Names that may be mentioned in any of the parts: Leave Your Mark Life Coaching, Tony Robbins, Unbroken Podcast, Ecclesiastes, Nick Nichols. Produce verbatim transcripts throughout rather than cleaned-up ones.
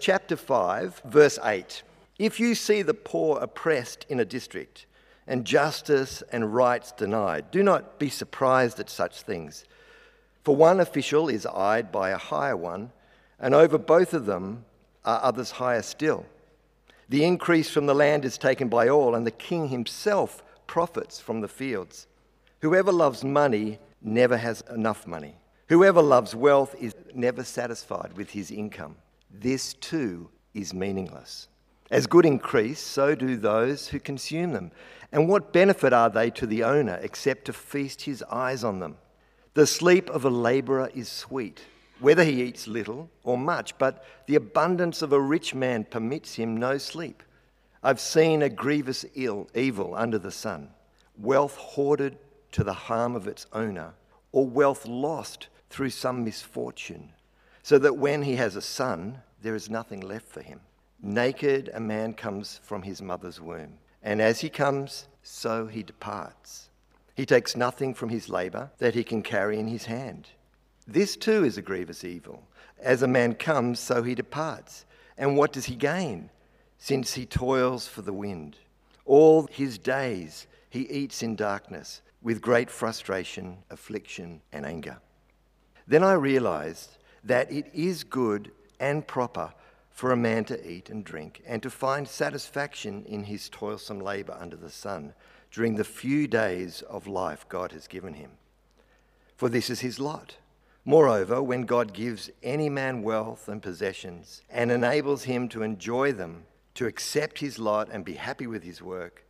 Chapter five, verse eight. If you see the poor oppressed in a district, and justice and rights denied, do not be surprised at such things. For one official is eyed by a higher one, and over both of them are others higher still. The increase from the land is taken by all, and the king himself profits from the fields. Whoever loves money never has enough money. Whoever loves wealth is never satisfied with his income. This too is meaningless. As good increase, so do those who consume them. And what benefit are they to the owner except to feast his eyes on them? The sleep of a labourer is sweet, whether he eats little or much, but the abundance of a rich man permits him no sleep. I've seen a grievous ill, evil under the sun, wealth hoarded to the harm of its owner, or wealth lost through some misfortune, so that when he has a son, there is nothing left for him. Naked a man comes from his mother's womb, and as he comes, so he departs. He takes nothing from his labour that he can carry in his hand. This too is a grievous evil. As a man comes, so he departs. And what does he gain, since he toils for the wind? All his days he eats in darkness, with great frustration, affliction, and anger. Then I realised that it is good and proper for a man to eat and drink, and to find satisfaction in his toilsome labour under the sun during the few days of life God has given him. For this is his lot. Moreover, when God gives any man wealth and possessions and enables him to enjoy them, to accept his lot and be happy with his work,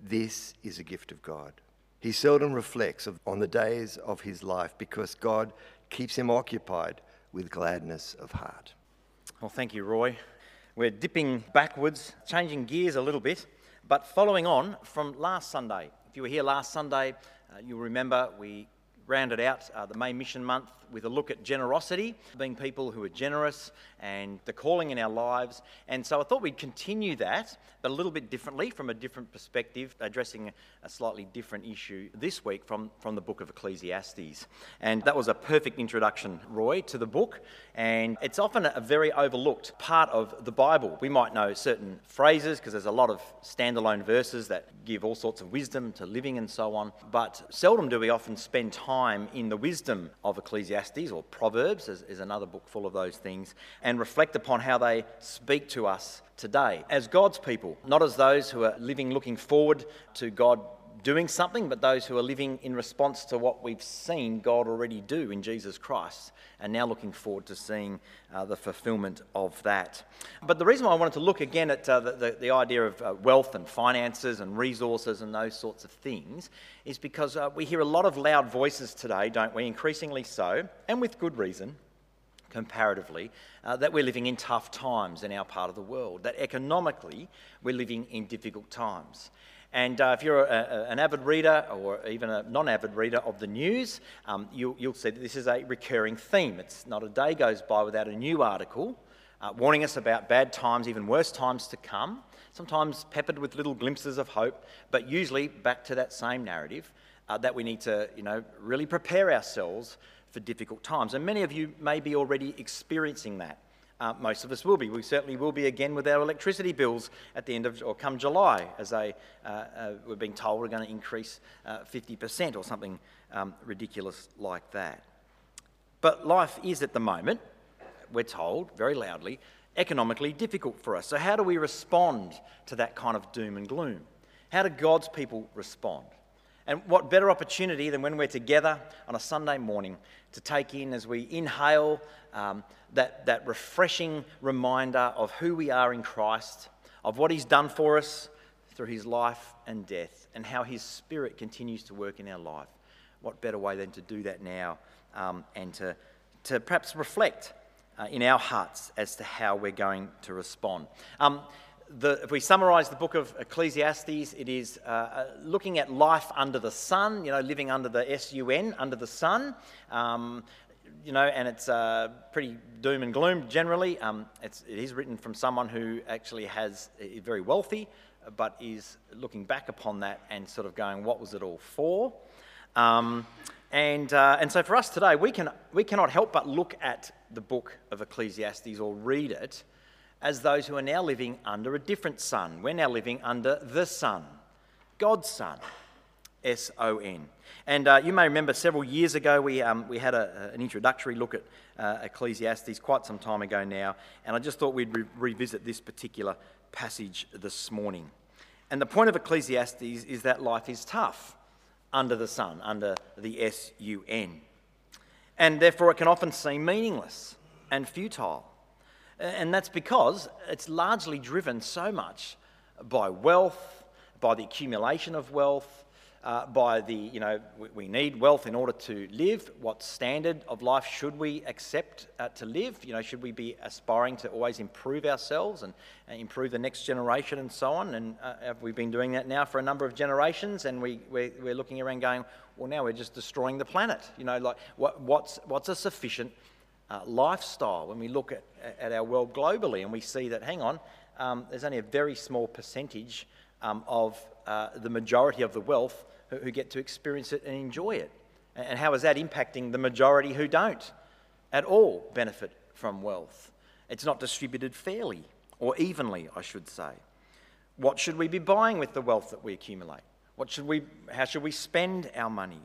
this is a gift of God. He seldom reflects on the days of his life because God keeps him occupied with gladness of heart. Well, thank you, Roy. We're dipping backwards, changing gears a little bit, but following on from last Sunday. If you were here last Sunday, uh, you'll remember we rounded out uh, the May Mission Month with a look at generosity, being people who are generous and the calling in our lives. And so I thought we'd continue that, but a little bit differently, from a different perspective, addressing a slightly different issue this week from, from the book of Ecclesiastes. And that was a perfect introduction, Roy, to the book. And it's often a very overlooked part of the Bible. We might know certain phrases because there's a lot of standalone verses that give all sorts of wisdom to living and so on, but seldom do we often spend time in the wisdom of Ecclesiastes, or Proverbs is, is another book full of those things, and reflect upon how they speak to us today as God's people, not as those who are living looking forward to God doing something, but those who are living in response to what we've seen God already do in Jesus Christ, and now looking forward to seeing uh, the fulfillment of that. But the reason why I wanted to look again at uh, the, the, the idea of uh, wealth and finances and resources and those sorts of things is because uh, we hear a lot of loud voices today, don't we? Increasingly so, and with good reason, comparatively, uh, that we're living in tough times in our part of the world, that economically we're living in difficult times. And uh, if you're a, a, an avid reader or even a non-avid reader of the news, um, you, you'll see that this is a recurring theme. It's not a day goes by without a new article uh, warning us about bad times, even worse times to come, sometimes peppered with little glimpses of hope, but usually back to that same narrative uh, that we need to, you know, really prepare ourselves for difficult times. And many of you may be already experiencing that. Uh, most of us will be. We certainly will be again with our electricity bills at the end of, or come July, as they uh, uh, we're being told we're going to increase uh, fifty percent or something um, ridiculous like that. But life is at the moment, we're told very loudly, economically difficult for us. So how do we respond to that kind of doom and gloom? How do God's people respond? And what better opportunity than when we're together on a Sunday morning to take in, as we inhale, um, that, that refreshing reminder of who we are in Christ, of what he's done for us through his life and death, and how his spirit continues to work in our life. What better way than to do that now um, and to, to perhaps reflect uh, in our hearts as to how we're going to respond. Um, The, if we summarise the book of Ecclesiastes, it is uh, looking at life under the sun, you know, living under the S U N, under the sun, um, you know, and it's uh, pretty doom and gloom generally. Um, it's, it is written from someone who actually has is very wealthy, but is looking back upon that and sort of going, what was it all for? Um, and uh, and so for us today, we can we cannot help but look at the book of Ecclesiastes or read it as those who are now living under a different sun. We're now living under the sun, God's Son, S O N. And uh, you may remember several years ago we, um, we had a, an introductory look at uh, Ecclesiastes quite some time ago now, and I just thought we'd re revisit this particular passage this morning. And the point of Ecclesiastes is that life is tough under the sun, under the S U N. And therefore it can often seem meaningless and futile. And that's because it's largely driven so much by wealth, by the accumulation of wealth, Uh, by the, you know, we, we need wealth in order to live. What standard of life should we accept uh, to live? You know, should we be aspiring to always improve ourselves and, and improve the next generation and so on? And uh, have we been doing that now for a number of generations? And we, we're, we're looking around going, well, now we're just destroying the planet. You know, like what, what's, what's a sufficient uh, lifestyle? When we look at, at our world globally and we see that, hang on, um, there's only a very small percentage um, of uh, the majority of the wealth who get to experience it and enjoy it. And how is that impacting the majority who don't at all benefit from wealth? It's not distributed fairly, or evenly, I should say. What should we be buying with the wealth that we accumulate? What should we, how should we spend our money?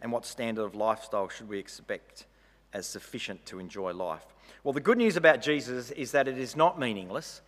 And what standard of lifestyle should we expect as sufficient to enjoy life? Well, the good news about Jesus is that it is not meaningless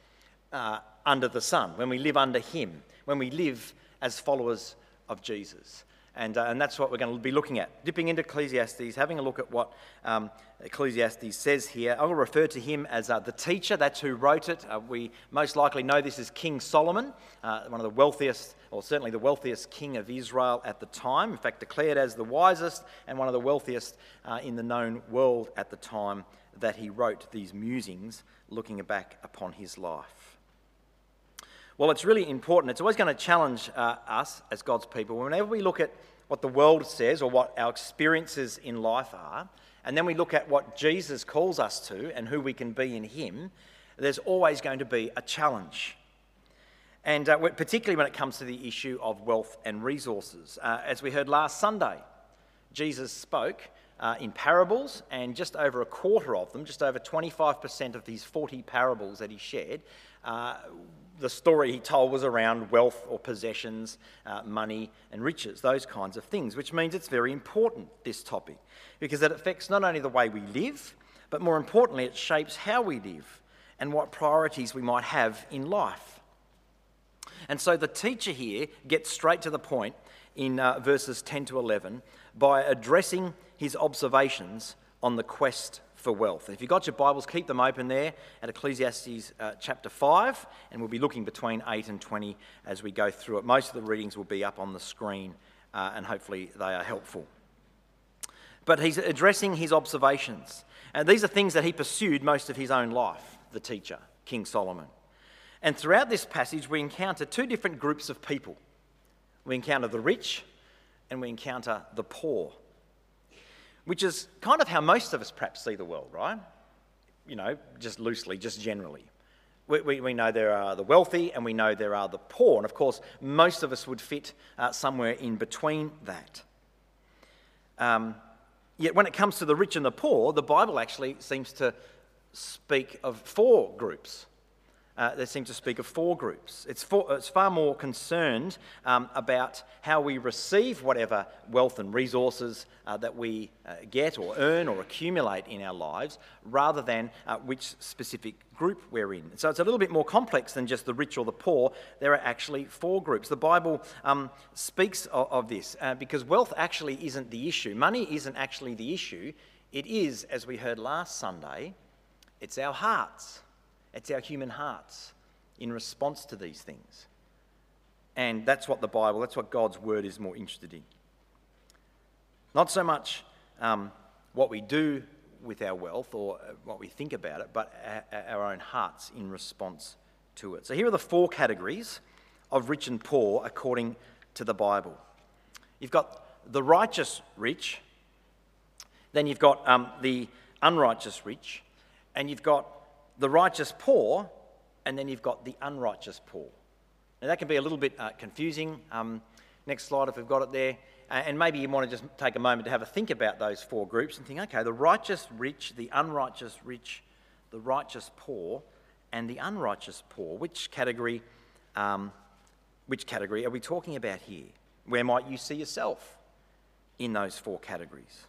uh, under the sun, when we live under him, when we live as followers of Jesus. And, uh, and that's what we're going to be looking at. Dipping into Ecclesiastes, having a look at what um, Ecclesiastes says here. I will refer to him as uh, the teacher. That's who wrote it. Uh, we most likely know this as King Solomon, uh, one of the wealthiest, or certainly the wealthiest king of Israel at the time. In fact, declared as the wisest and one of the wealthiest uh, in the known world at the time that he wrote these musings, looking back upon his life. Well, it's really important. It's always going to challenge uh, us as God's people. Whenever we look at what the world says or what our experiences in life are, and then we look at what Jesus calls us to and who we can be in him, there's always going to be a challenge. And uh, particularly when it comes to the issue of wealth and resources. Uh, as we heard last Sunday, Jesus spoke uh, in parables, and just over a quarter of them, just over twenty-five percent of these forty parables that he shared, uh, the story he told was around wealth or possessions, uh, money and riches, those kinds of things, which means it's very important, this topic, because it affects not only the way we live, but more importantly, it shapes how we live and what priorities we might have in life. And so the teacher here gets straight to the point in uh, verses ten to eleven by addressing his observations on the quest for wealth. If you've got your Bibles, keep them open there at Ecclesiastes uh, chapter five, and we'll be looking between eight and twenty as we go through it. Most of the readings will be up on the screen, uh, and hopefully they are helpful. But he's addressing his observations. And these are things that he pursued most of his own life, the teacher, King Solomon. And throughout this passage, we encounter two different groups of people. We encounter the rich, and we encounter the poor, which is kind of how most of us perhaps see the world, right? You know, just loosely, just generally. We, we, we know there are the wealthy and we know there are the poor. And of course, most of us would fit uh, somewhere in between that. Um, yet when it comes to the rich and the poor, the Bible actually seems to speak of four groups. Uh, they seem to speak of four groups. It's, for, it's far more concerned um, about how we receive whatever wealth and resources uh, that we uh, get or earn or accumulate in our lives, rather than uh, which specific group we're in. So it's a little bit more complex than just the rich or the poor. There are actually four groups. The Bible um, speaks of, of this uh, because wealth actually isn't the issue. Money isn't actually the issue. It is, as we heard last Sunday, it's our hearts. It's our human hearts in response to these things. And that's what the Bible, that's what God's Word is more interested in. Not so much um, what we do with our wealth or what we think about it, but our own hearts in response to it. So here are the four categories of rich and poor according to the Bible. You've got the righteous rich, then you've got um, the unrighteous rich, and you've got the righteous poor, and then you've got the unrighteous poor. Now that can be a little bit uh, confusing. Um, next slide if we've got it there. Uh, and maybe you want to just take a moment to have a think about those four groups and think, okay, the righteous rich, the unrighteous rich, the righteous poor, and the unrighteous poor. Which category, um, which category are we talking about here? Where might you see yourself in those four categories?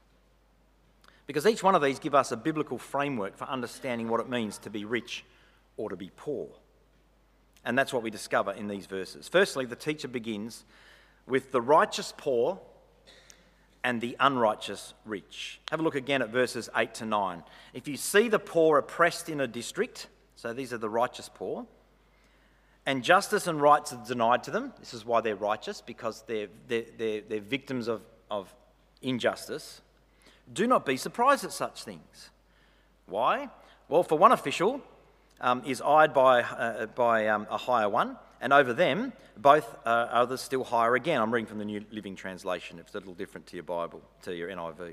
Because each one of these give us a biblical framework for understanding what it means to be rich or to be poor. And that's what we discover in these verses. Firstly, the teacher begins with the righteous poor and the unrighteous rich. Have a look again at verses eight to nine. If you see the poor oppressed in a district, so these are the righteous poor, and justice and rights are denied to them, this is why they're righteous, because they're, they're, they're, they're victims of, of injustice, do not be surprised at such things. Why? Well, for one official um, is eyed by, uh, by um, a higher one, and over them, both uh, others still higher again. I'm reading from the New Living Translation. It's a little different to your Bible, to your N I V.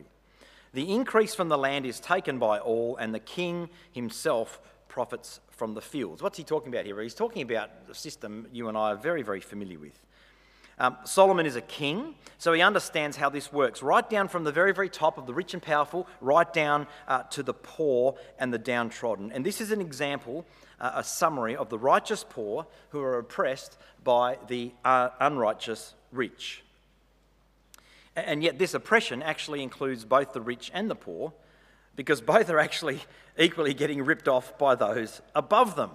The increase from the land is taken by all, and the king himself profits from the fields. What's he talking about here? He's talking about a system you and I are very, very familiar with. Um, Solomon is a king, so he understands how this works, right down from the very, very top of the rich and powerful, right down uh, to the poor and the downtrodden. And this is an example, uh, a summary of the righteous poor who are oppressed by the uh, unrighteous rich. And, and yet this oppression actually includes both the rich and the poor, because both are actually equally getting ripped off by those above them.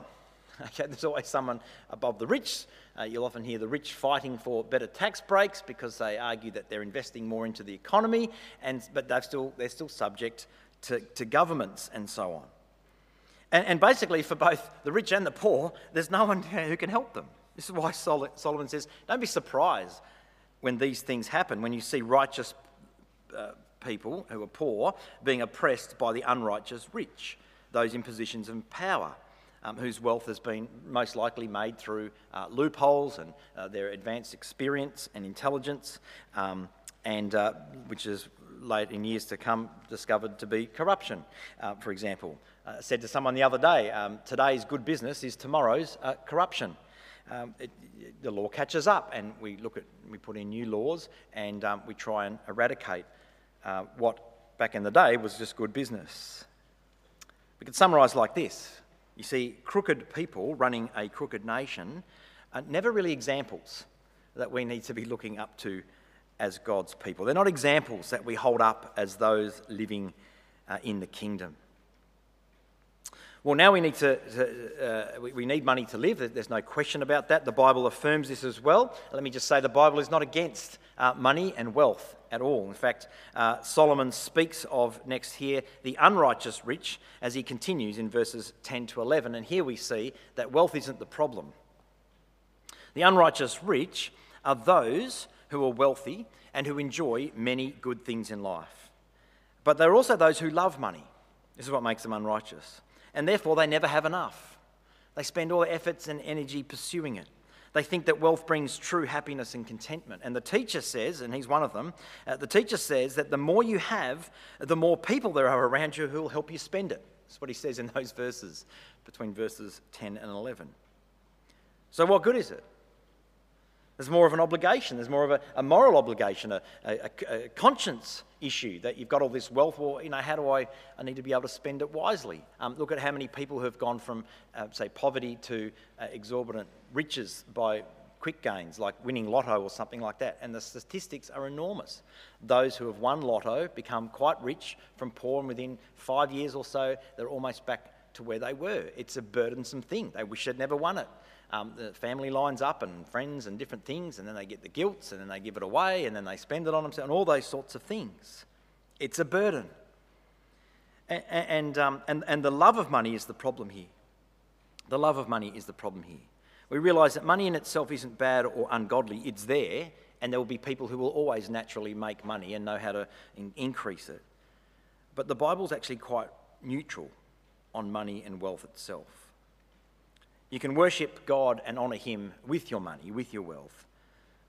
Okay, there's always someone above the rich. Uh, you'll often hear the rich fighting for better tax breaks because they argue that they're investing more into the economy, and but they're still they're still subject to, to governments and so on. And, and basically, for both the rich and the poor, there's no one who can help them. This is why Sol- Solomon says, "Don't be surprised when these things happen. When you see righteous uh, people who are poor being oppressed by the unrighteous rich, those in positions of power." Um, whose wealth has been most likely made through uh, loopholes and uh, their advanced experience and intelligence, um, and uh, which is late in years to come discovered to be corruption, uh, for example. Uh, I said to someone the other day, um, today's good business is tomorrow's uh, corruption. Um, it, it, the law catches up, and we look at, we put in new laws, and um, we try and eradicate uh, what back in the day was just good business. We could summarise like this. You see, crooked people running a crooked nation are never really examples that we need to be looking up to as God's people. They're not examples that we hold up as those living uh, in the kingdom. Well, now we need to, to uh, we, we need money to live. There's no question about that. The Bible affirms this as well. Let me just say the Bible is not against uh, money and wealth at all. In fact, uh, Solomon speaks of next here the unrighteous rich as he continues in verses ten to eleven. And here we see that wealth isn't the problem. The unrighteous rich are those who are wealthy and who enjoy many good things in life. But they're also those who love money. This is what makes them unrighteous. And therefore, they never have enough. They spend all their efforts and energy pursuing it. They think that wealth brings true happiness and contentment. And the teacher says, and he's one of them, uh, the teacher says that the more you have, the more people there are around you who will help you spend it. That's what he says in those verses, between verses ten and eleven. So what good is it? There's more of an obligation. There's more of a, a moral obligation, a, a, a conscience issue that you've got all this wealth. Well, you know, how do I, I need to be able to spend it wisely? Um, look at how many people have gone from, uh, say, poverty to uh, exorbitant riches by quick gains, like winning lotto or something like that. And the statistics are enormous. Those who have won lotto become quite rich from poor, and within five years or so, they're almost back to where they were. It's a burdensome thing. They wish they'd never won it. Um, the family lines up and friends and different things, and then they get the guilt, and then they give it away, and then they spend it on themselves, and all those sorts of things. It's a burden. And, and, um, and, and the love of money is the problem here. The love of money is the problem here. We realise that money in itself isn't bad or ungodly. It's there, and there will be people who will always naturally make money and know how to in- increase it. But the Bible's actually quite neutral on money and wealth itself. You can worship God and honour him with your money, with your wealth,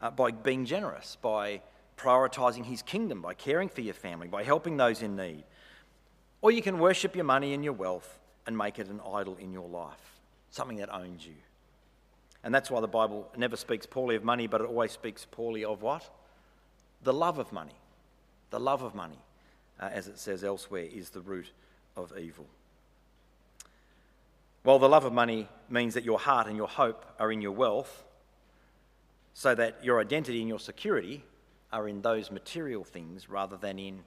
uh, by being generous, by prioritising his kingdom, by caring for your family, by helping those in need. Or you can worship your money and your wealth and make it an idol in your life, something that owns you. And that's why the Bible never speaks poorly of money, but it always speaks poorly of what? The love of money. The love of money, uh, as it says elsewhere, is the root of evil. While the love of money means that your heart and your hope are in your wealth, so that your identity and your security are in those material things rather than in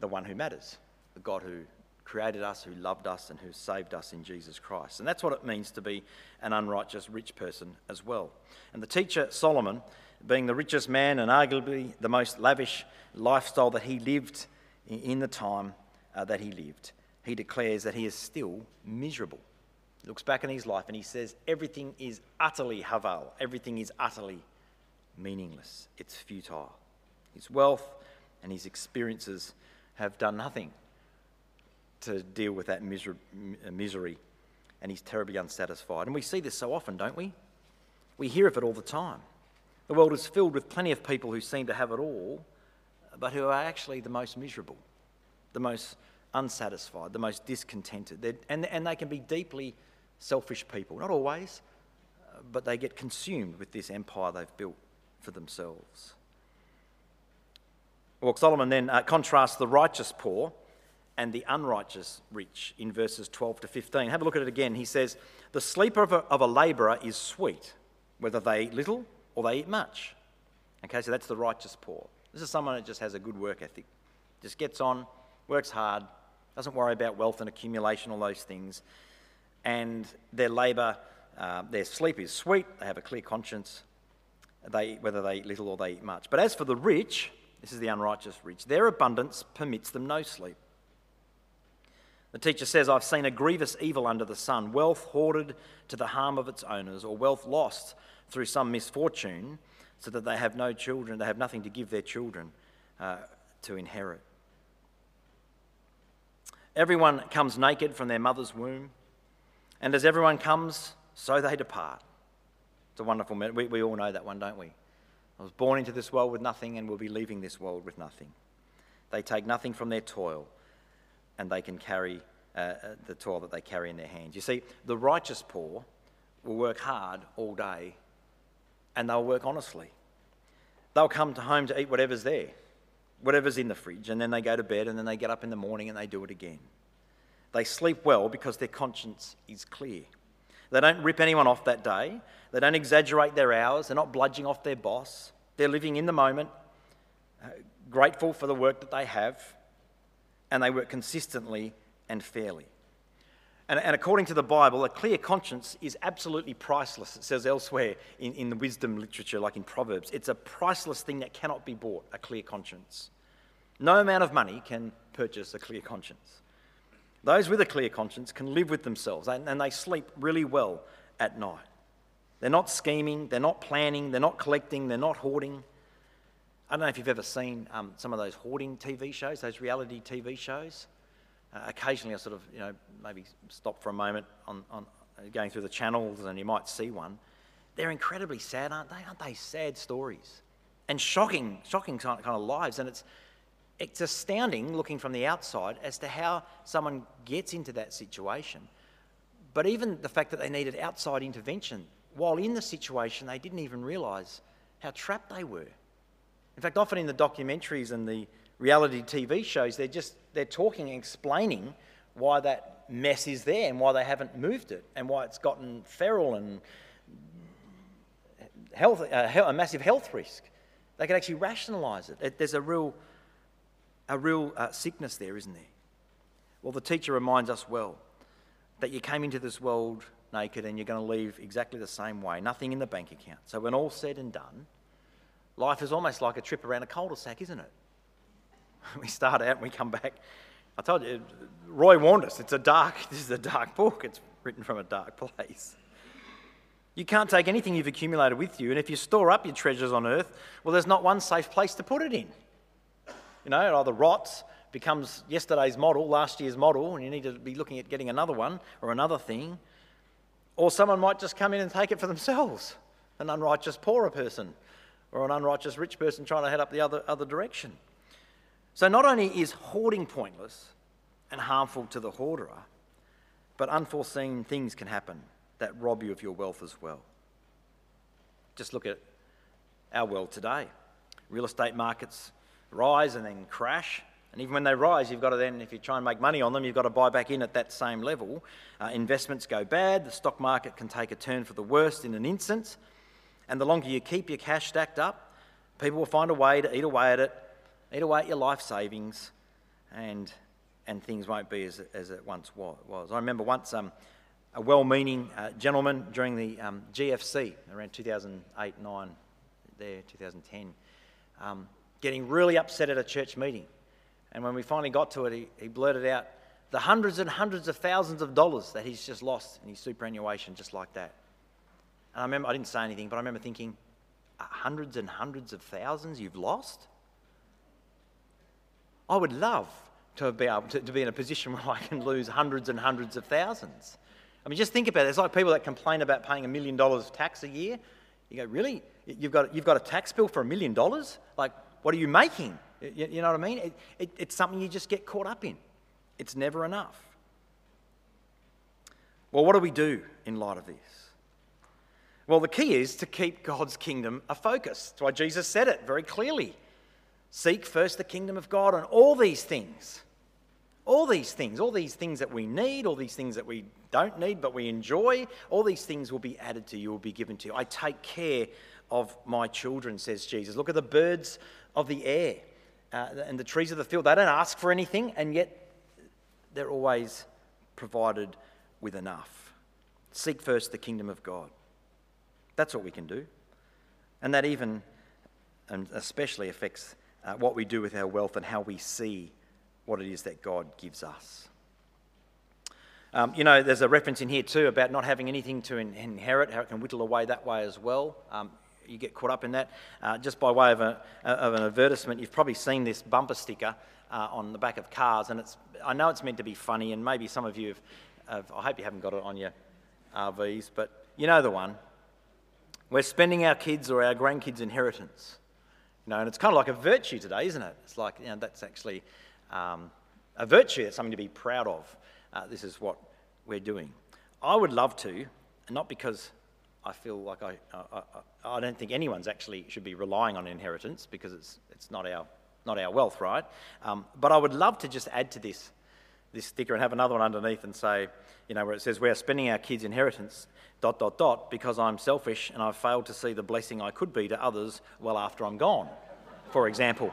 the one who matters, the God who created us, who loved us, and who saved us in Jesus Christ. And that's what it means to be an unrighteous rich person as well. And the teacher Solomon, being the richest man and arguably the most lavish lifestyle that he lived in the time uh, that he lived, he declares that he is still miserable. He looks back in his life and he says, everything is utterly haval, everything is utterly meaningless, it's futile. His wealth and his experiences have done nothing to deal with that miser- misery, and he's terribly unsatisfied. And we see this so often, don't we? We hear of it all the time. The world is filled with plenty of people who seem to have it all, but who are actually the most miserable, the most unsatisfied, the most discontented. They're, and, and they can be deeply selfish people. Not always, but they get consumed with this empire they've built for themselves. Well, Solomon then uh, contrasts the righteous poor and the unrighteous rich in verses twelve to fifteen. Have a look at it again. He says, the sleep of a, of a labourer is sweet, whether they eat little or they eat much. Okay, so that's the righteous poor. This is someone that just has a good work ethic, just gets on, works hard, doesn't worry about wealth and accumulation, all those things. And their labour, uh, their sleep is sweet, they have a clear conscience, they, whether they eat little or they eat much. But as for the rich, this is the unrighteous rich, their abundance permits them no sleep. The teacher says, I've seen a grievous evil under the sun, wealth hoarded to the harm of its owners, or wealth lost through some misfortune, so that they have no children, they have nothing to give their children uh, to inherit. Everyone comes naked from their mother's womb, and as everyone comes, so they depart. It's a wonderful message. We, we all know that one, don't we? I was born into this world with nothing and will be leaving this world with nothing. They take nothing from their toil, and they can carry uh, the toil that they carry in their hands. You see, the righteous poor will work hard all day, and they'll work honestly. They'll come to home to eat whatever's there, whatever's in the fridge, and then they go to bed, and then they get up in the morning and they do it again. They sleep well because their conscience is clear. They don't rip anyone off that day. They don't exaggerate their hours. They're not bludging off their boss. They're living in the moment, uh, grateful for the work that they have, and they work consistently and fairly. And, and according to the Bible, a clear conscience is absolutely priceless. It says elsewhere in, in the wisdom literature, like in Proverbs, it's a priceless thing that cannot be bought, a clear conscience. No amount of money can purchase a clear conscience. Those with a clear conscience can live with themselves, and, and they sleep really well at night. They're not scheming, they're not planning, they're not collecting, they're not hoarding. I don't know if you've ever seen um, some of those hoarding T V shows, those reality T V shows. Uh, occasionally I sort of, you know, maybe stop for a moment on, on going through the channels and you might see one. They're incredibly sad, aren't they? Aren't they sad stories? And shocking, shocking kind of lives. And it's, it's astounding looking from the outside as to how someone gets into that situation. But even the fact that they needed outside intervention, while in the situation, they didn't even realise how trapped they were. In fact, often in the documentaries and the reality T V shows, they're just, they're talking and explaining why that mess is there and why they haven't moved it and why it's gotten feral and health, uh, a massive health risk. They can actually rationalise it. it. There's a real, a real uh, sickness there, isn't there? Well, the teacher reminds us well that you came into this world naked and you're going to leave exactly the same way, nothing in the bank account. So when all's said and done, life is almost like a trip around a cul-de-sac, isn't it? We start out and we come back. I told you, Roy warned us, it's a dark, this is a dark book. It's written from a dark place. You can't take anything you've accumulated with you, and if you store up your treasures on earth, well, there's not one safe place to put it in. You know, it either rots, becomes yesterday's model, last year's model, and you need to be looking at getting another one or another thing, or someone might just come in and take it for themselves, an unrighteous poorer person, or an unrighteous rich person trying to head up the other, other direction. So not only is hoarding pointless and harmful to the hoarder, but unforeseen things can happen that rob you of your wealth as well. Just look at our world today. Real estate markets rise and then crash. And even when they rise, you've got to then, if you try and make money on them, you've got to buy back in at that same level. Uh, investments go bad. The stock market can take a turn for the worst in an instant. And the longer you keep your cash stacked up, people will find a way to eat away at it, eat away at your life savings, and and things won't be as, as it once was. I remember once um, a well-meaning uh, gentleman during the um, G F C, around two thousand eight, nine, there, two thousand ten, um, getting really upset at a church meeting. And when we finally got to it, he, he blurted out the hundreds and hundreds of thousands of dollars that he's just lost in his superannuation, just like that. And I remember, I didn't say anything, but I remember thinking, hundreds and hundreds of thousands you've lost? I would love to be able to, to be in a position where I can lose hundreds and hundreds of thousands. I mean, just think about it. It's like people that complain about paying a million dollars tax a year. You go, really? You've got you've got a tax bill for a million dollars? Like, what are you making? You, you know what I mean? It, it, it's something you just get caught up in. It's never enough. Well, what do we do in light of this? Well, the key is to keep God's kingdom a focus. That's why Jesus said it very clearly. Seek first the kingdom of God, and all these things, all these things, all these things that we need, all these things that we don't need but we enjoy, all these things will be added to you, will be given to you. I take care of my children, says Jesus. Look at the birds of the air uh, and the trees of the field. They don't ask for anything, and yet they're always provided with enough. Seek first the kingdom of God. That's what we can do. And that even and especially affects Uh, what we do with our wealth and how we see what it is that God gives us. Um, you know, there's a reference in here too about not having anything to in- inherit, how it can whittle away that way as well. Um, you get caught up in that. Uh, just by way of, a, of an advertisement, you've probably seen this bumper sticker uh, on the back of cars, and it's I know it's meant to be funny, and maybe some of you have, have I hope you haven't got it on your R Vs, but you know the one. We're spending our kids' or our grandkids' inheritance. You know, and it's kind of like a virtue today, isn't it? It's like, you know, that's actually um, a virtue. That's something to be proud of. Uh, this is what we're doing. I would love to, and not because I feel like I, I, I, I don't think anyone's actually should be relying on inheritance, because it's it's not our not our wealth, right? Um, but I would love to just add to this this sticker and have another one underneath and say, you know, where it says we're spending our kids' inheritance, dot, dot, dot, because I'm selfish and I've failed to see the blessing I could be to others well after I'm gone, for example.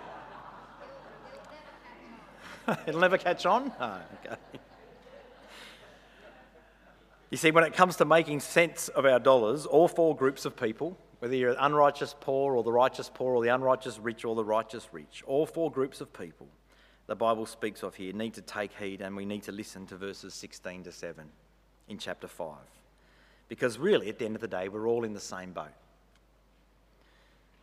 It'll never catch on? Oh, okay. You see, when it comes to making sense of our dollars, all four groups of people, whether you're unrighteous poor or the righteous poor or the unrighteous rich or the righteous rich, all four groups of people the Bible speaks of here need to take heed, and we need to listen to verses sixteen to seven in chapter five. Because really, at the end of the day, we're all in the same boat.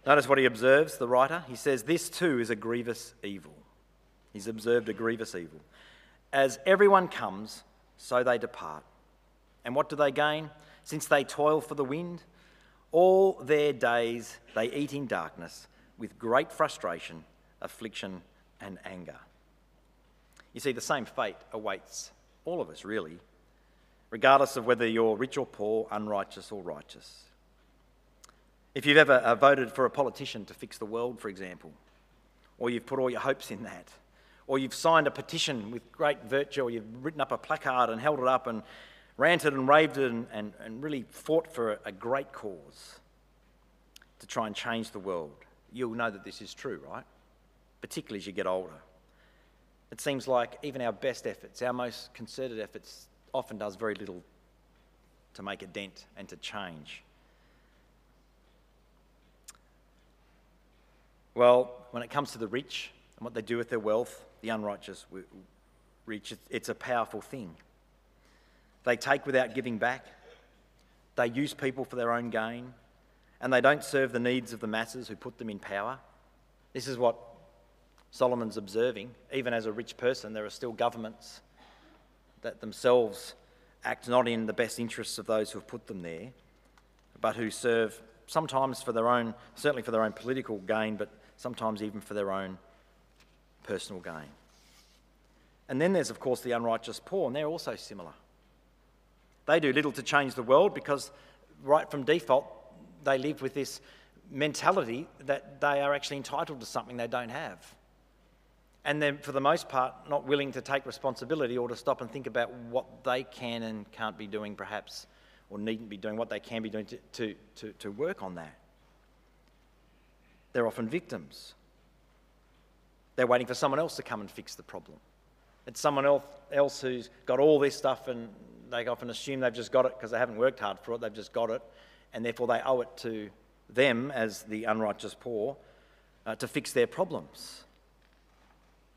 Notice what he observes, the writer. He says, this too is a grievous evil. He's observed a grievous evil. As everyone comes, so they depart. And what do they gain? Since they toil for the wind, all their days they eat in darkness with great frustration, affliction, and anger. You see, the same fate awaits all of us, really, regardless of whether you're rich or poor, unrighteous or righteous. If you've ever uh, voted for a politician to fix the world, for example, or you've put all your hopes in that, or you've signed a petition with great virtue, or you've written up a placard and held it up and ranted and raved and, and, and really fought for a, a great cause to try and change the world, you'll know that this is true, right? Particularly as you get older. It seems like even our best efforts, our most concerted efforts, often does very little to make a dent and to change. Well, when it comes to the rich and what they do with their wealth, the unrighteous rich, it's a powerful thing. They take without giving back. They use people for their own gain, and they don't serve the needs of the masses who put them in power. This is what Solomon's observing. Even as a rich person, there are still governments that themselves act not in the best interests of those who have put them there, but who serve sometimes for their own, certainly for their own political gain, but sometimes even for their own personal gain. And then there's, of course, the unrighteous poor, and they're also similar. They do little to change the world because right from default, they live with this mentality that they are actually entitled to something they don't have. and they're, for the most part, not willing to take responsibility or to stop and think about what they can and can't be doing perhaps, or needn't be doing, what they can be doing to, to, to, to work on that. They're often victims. They're waiting for someone else to come and fix the problem. It's someone else, else who's got all this stuff, and they often assume they've just got it because they haven't worked hard for it, they've just got it, and therefore they owe it to them, as the unrighteous poor, uh, to fix their problems.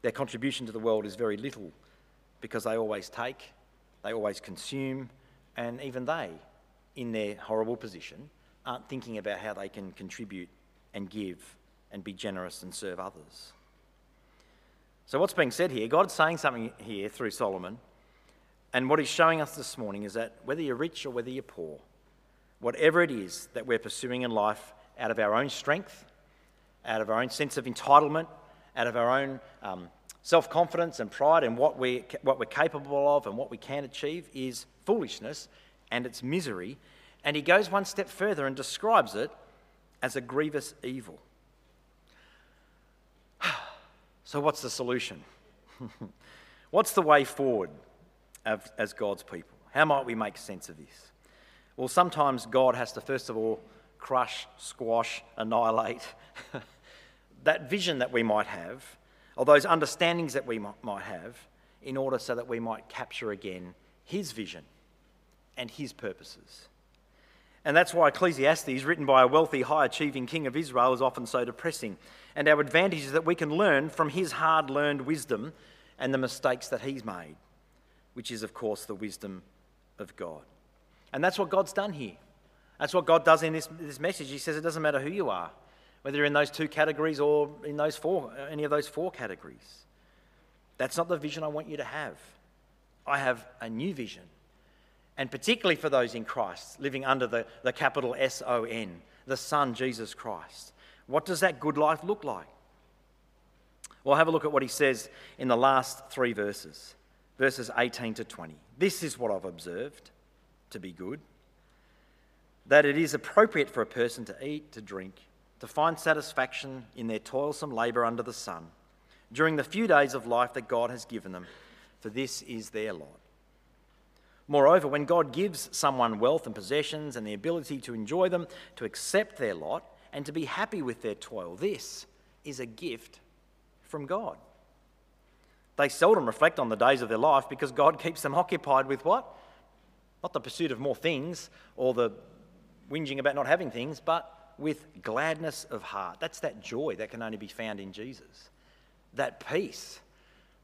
Their contribution to the world is very little because they always take, they always consume, and even they, in their horrible position, aren't thinking about how they can contribute and give and be generous and serve others. So what's being said here? God's saying something here through Solomon, and what he's showing us this morning is that whether you're rich or whether you're poor, whatever it is that we're pursuing in life out of our own strength, out of our own sense of entitlement, out of our own um, self-confidence and pride in what, we, what we're capable of and what we can achieve, is foolishness and it's misery. And he goes one step further and describes it as a grievous evil. So what's the solution? What's the way forward of, as God's people? How might we make sense of this? Well, sometimes God has to, first of all, crush, squash, annihilate that vision that we might have, or those understandings that we might have, in order so that we might capture again his vision and his purposes. And that's why Ecclesiastes, written by a wealthy, high-achieving king of Israel, is often so depressing. And our advantage is that we can learn from his hard-learned wisdom and the mistakes that he's made, which is, of course, the wisdom of God. And that's what God's done here. That's what God does in this, this message. He says it doesn't matter who you are, whether you're in those two categories or in those four, any of those four categories. That's not the vision I want you to have. I have a new vision. And particularly for those in Christ, living under the, the capital S O N, the Son, Jesus Christ. What does that good life look like? Well, have a look at what he says in the last three verses, verses eighteen to twenty. This is what I've observed to be good, that it is appropriate for a person to eat, to drink, to find satisfaction in their toilsome labour under the sun, during the few days of life that God has given them, for this is their lot. Moreover, when God gives someone wealth and possessions and the ability to enjoy them, to accept their lot, and to be happy with their toil, this is a gift from God. They seldom reflect on the days of their life because God keeps them occupied with what? Not the pursuit of more things or the whinging about not having things, but with gladness of heart. That's that joy that can only be found in Jesus. That peace,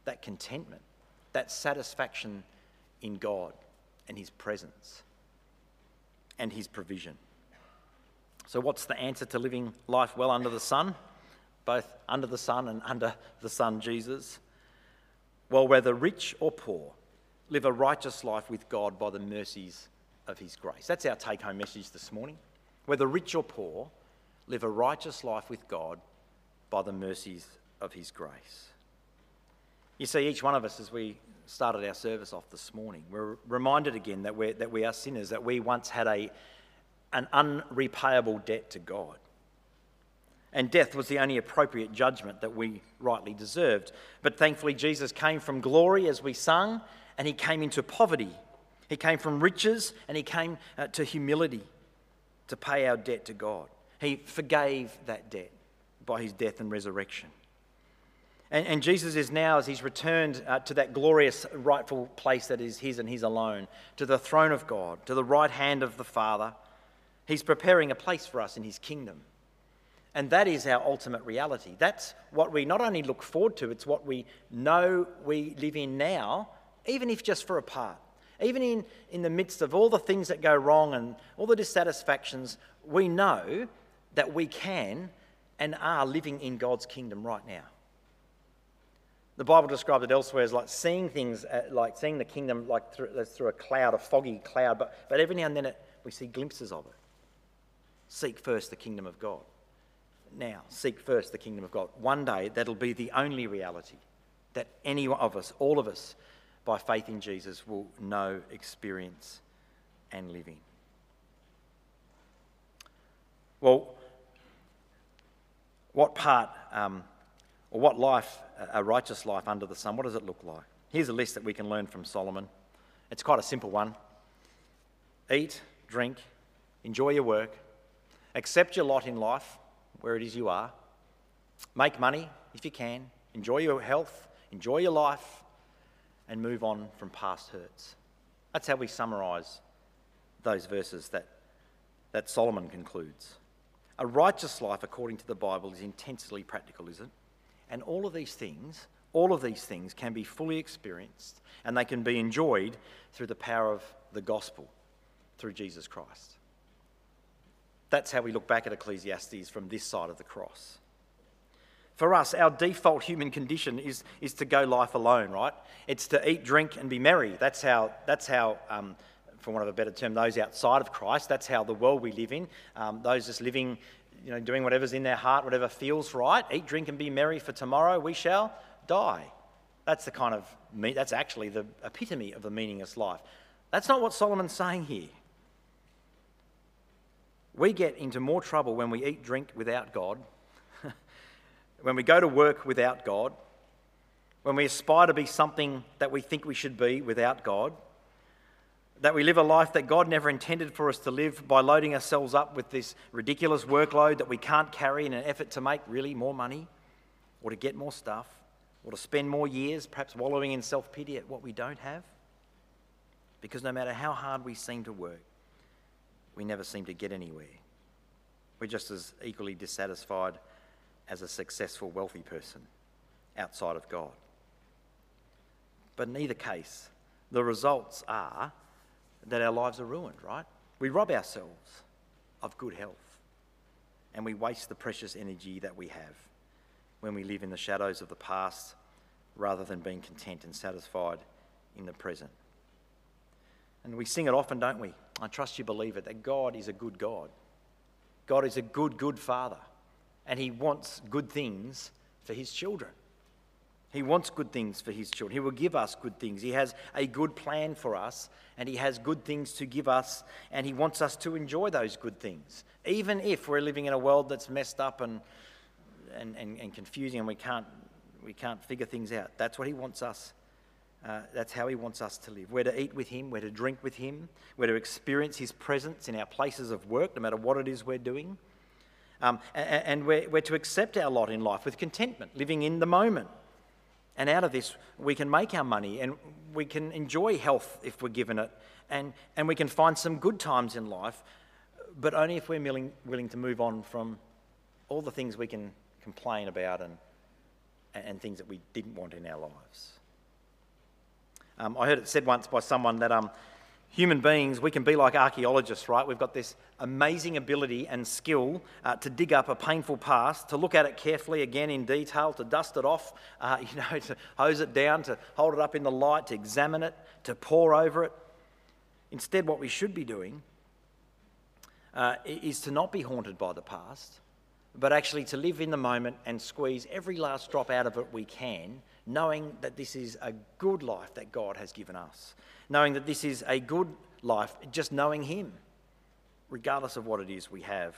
that contentment, that satisfaction in God and his presence and his provision. So what's the answer to living life well under the sun, both under the sun and under the Son Jesus? Well, whether rich or poor, live a righteous life with God by the mercies of his grace. That's our take-home message this morning. Whether rich or poor, live a righteous life with God by the mercies of his grace. You see, each one of us, as we started our service off this morning, we're reminded again that, we're, that we are sinners, that we once had a, an unrepayable debt to God. And death was the only appropriate judgment that we rightly deserved. But thankfully, Jesus came from glory, as we sung, and he came into poverty. He came from riches, and he came uh, to humility to pay our debt to God. He forgave that debt by his death and resurrection. And, and Jesus is now, as he's returned uh, to that glorious rightful place that is his and his alone, to the throne of God, to the right hand of the Father, he's preparing a place for us in his kingdom. And that is our ultimate reality. That's what we not only look forward to, it's what we know we live in now, even if just for a part. Even in, in the midst of all the things that go wrong and all the dissatisfactions, we know that we can and are living in God's kingdom right now. The Bible describes it elsewhere as like seeing things, like seeing the kingdom like through, through a cloud, a foggy cloud, but, but every now and then it, we see glimpses of it. Seek first the kingdom of God. Now, seek first the kingdom of God. One day, that'll be the only reality that any of us, all of us, by faith in Jesus, will know, experience, and live in. Well, what part... Um, Or what life, a righteous life under the sun, what does it look like? Here's a list that we can learn from Solomon. It's quite a simple one. Eat, drink, enjoy your work, accept your lot in life, where it is you are, make money if you can, enjoy your health, enjoy your life, and move on from past hurts. That's how we summarise those verses that, that Solomon concludes. A righteous life, according to the Bible, is intensely practical, isn't it? And all of these things, all of these things can be fully experienced and they can be enjoyed through the power of the gospel, through Jesus Christ. That's how we look back at Ecclesiastes from this side of the cross. For us, our default human condition is, is to go life alone, right? It's to eat, drink, and be merry. That's how, that's how um, for want of a better term, those outside of Christ, that's how the world we live in, um, those just living, you know, doing whatever's in their heart, whatever feels right, eat, drink, and be merry, for tomorrow we shall die. That's the kind of, that's actually the epitome of the meaningless life. That's not what Solomon's saying here. We get into more trouble when we eat, drink without God, when we go to work without God, when we aspire to be something that we think we should be without God, that we live a life that God never intended for us to live by loading ourselves up with this ridiculous workload that we can't carry in an effort to make really more money or to get more stuff or to spend more years perhaps wallowing in self-pity at what we don't have. Because no matter how hard we seem to work, we never seem to get anywhere. We're just as equally dissatisfied as a successful, wealthy person outside of God. But in either case, the results are that our lives are ruined, right? We rob ourselves of good health and we waste the precious energy that we have when we live in the shadows of the past rather than being content and satisfied in the present. And we sing it often, don't we? I trust you believe it, that God is a good God. God is a good, good Father, and he wants good things for his children. He wants good things for his children. He will give us good things. He has a good plan for us, and he has good things to give us, and he wants us to enjoy those good things, even if we're living in a world that's messed up and and, and, and confusing and we can't, we can't figure things out. That's what he wants us. Uh, that's how he wants us to live. We're to eat with him. We're to drink with him. We're to experience his presence in our places of work, no matter what it is we're doing. Um, and and we're, we're to accept our lot in life with contentment, living in the moment. And out of this, we can make our money and we can enjoy health if we're given it. And, and we can find some good times in life, but only if we're willing, willing to move on from all the things we can complain about and, and things that we didn't want in our lives. Um, I heard it said once by someone that um, human beings, we can be like archaeologists, right? We've got this amazing ability and skill uh, to dig up a painful past, to look at it carefully again in detail, to dust it off, uh, you know, to hose it down, to hold it up in the light, to examine it, to pore over it. Instead, what we should be doing uh, is to not be haunted by the past, but actually to live in the moment and squeeze every last drop out of it we can, knowing that this is a good life that God has given us, knowing that this is a good life, just knowing him, regardless of what it is we have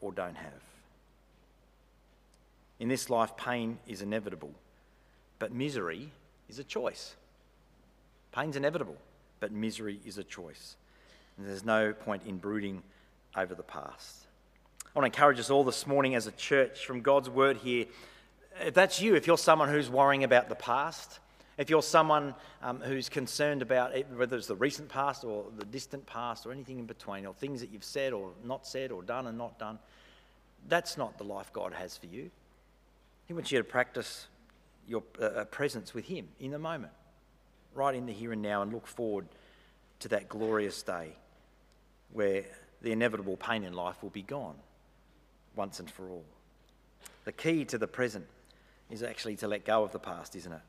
or don't have. In this life, pain is inevitable, but misery is a choice. Pain's inevitable, but misery is a choice. And there's no point in brooding over the past. I want to encourage us all this morning as a church from God's word here. If that's you, if you're someone who's worrying about the past, if you're someone um, who's concerned about it, whether it's the recent past or the distant past or anything in between, or things that you've said or not said or done and not done, that's not the life God has for you. He wants you to practice your uh, presence with him in the moment, right in the here and now, and look forward to that glorious day where the inevitable pain in life will be gone once and for all. The key to the present is actually to let go of the past, isn't it?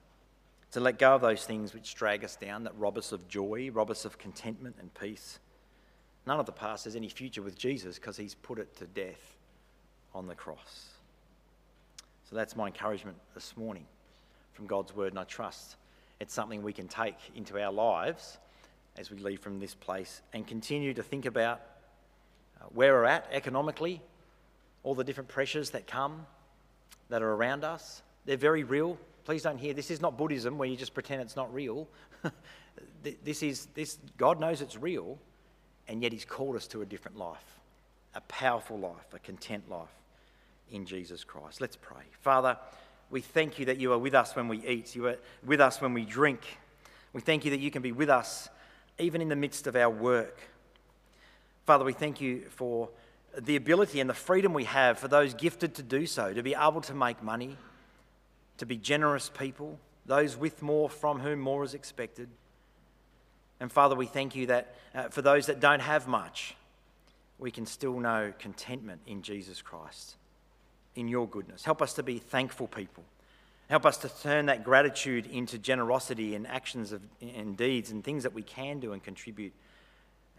To let go of those things which drag us down, that rob us of joy, rob us of contentment and peace. None of the past has any future with Jesus because he's put it to death on the cross. So that's my encouragement this morning from God's word, and I trust it's something we can take into our lives as we leave from this place and continue to think about where we're at economically, all the different pressures that come, that are around us, They're very real. Please don't hear, this is not Buddhism where you just pretend it's not real. This is, this, God knows it's real, and yet he's called us to a different life, a powerful life, a content life in Jesus Christ. Let's pray. Father, we thank you that you are with us when we eat. You are with us when we drink. We thank you that you can be with us even in the midst of our work. Father, we thank you for the ability and the freedom we have for those gifted to do so, to be able to make money, to be generous people, those with more from whom more is expected. And Father, we thank you that uh, for those that don't have much, we can still know contentment in Jesus Christ, in your goodness. Help us to be thankful people. Help us to turn that gratitude into generosity and actions of, and deeds and things that we can do and contribute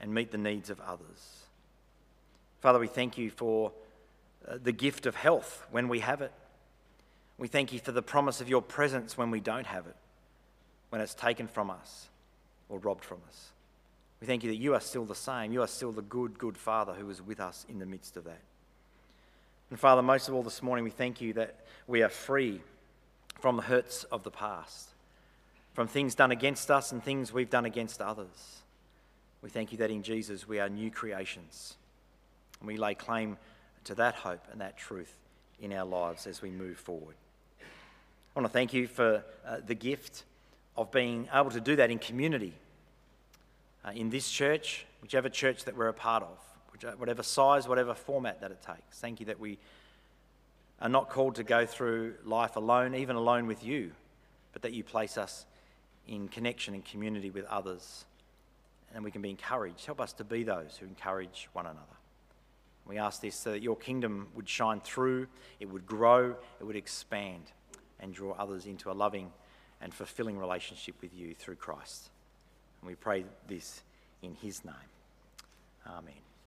and meet the needs of others. Father, we thank you for uh, the gift of health when we have it. We thank you for the promise of your presence when we don't have it, when it's taken from us or robbed from us. We thank you that you are still the same. You are still the good, good Father who is with us in the midst of that. And Father, most of all this morning, we thank you that we are free from the hurts of the past, from things done against us and things we've done against others. We thank you that in Jesus we are new creations, and we lay claim to that hope and that truth in our lives as we move forward. I want to thank you for uh, the gift of being able to do that in community, uh, in this church, whichever church that we're a part of, whichever, whatever size, whatever format that it takes. Thank you that we are not called to go through life alone, even alone with you, but that you place us in connection and community with others, and we can be encouraged. Help us to be those who encourage one another. We ask this so that your kingdom would shine through, it would grow, it would expand, and draw others into a loving and fulfilling relationship with you through Christ. And we pray this in his name. Amen.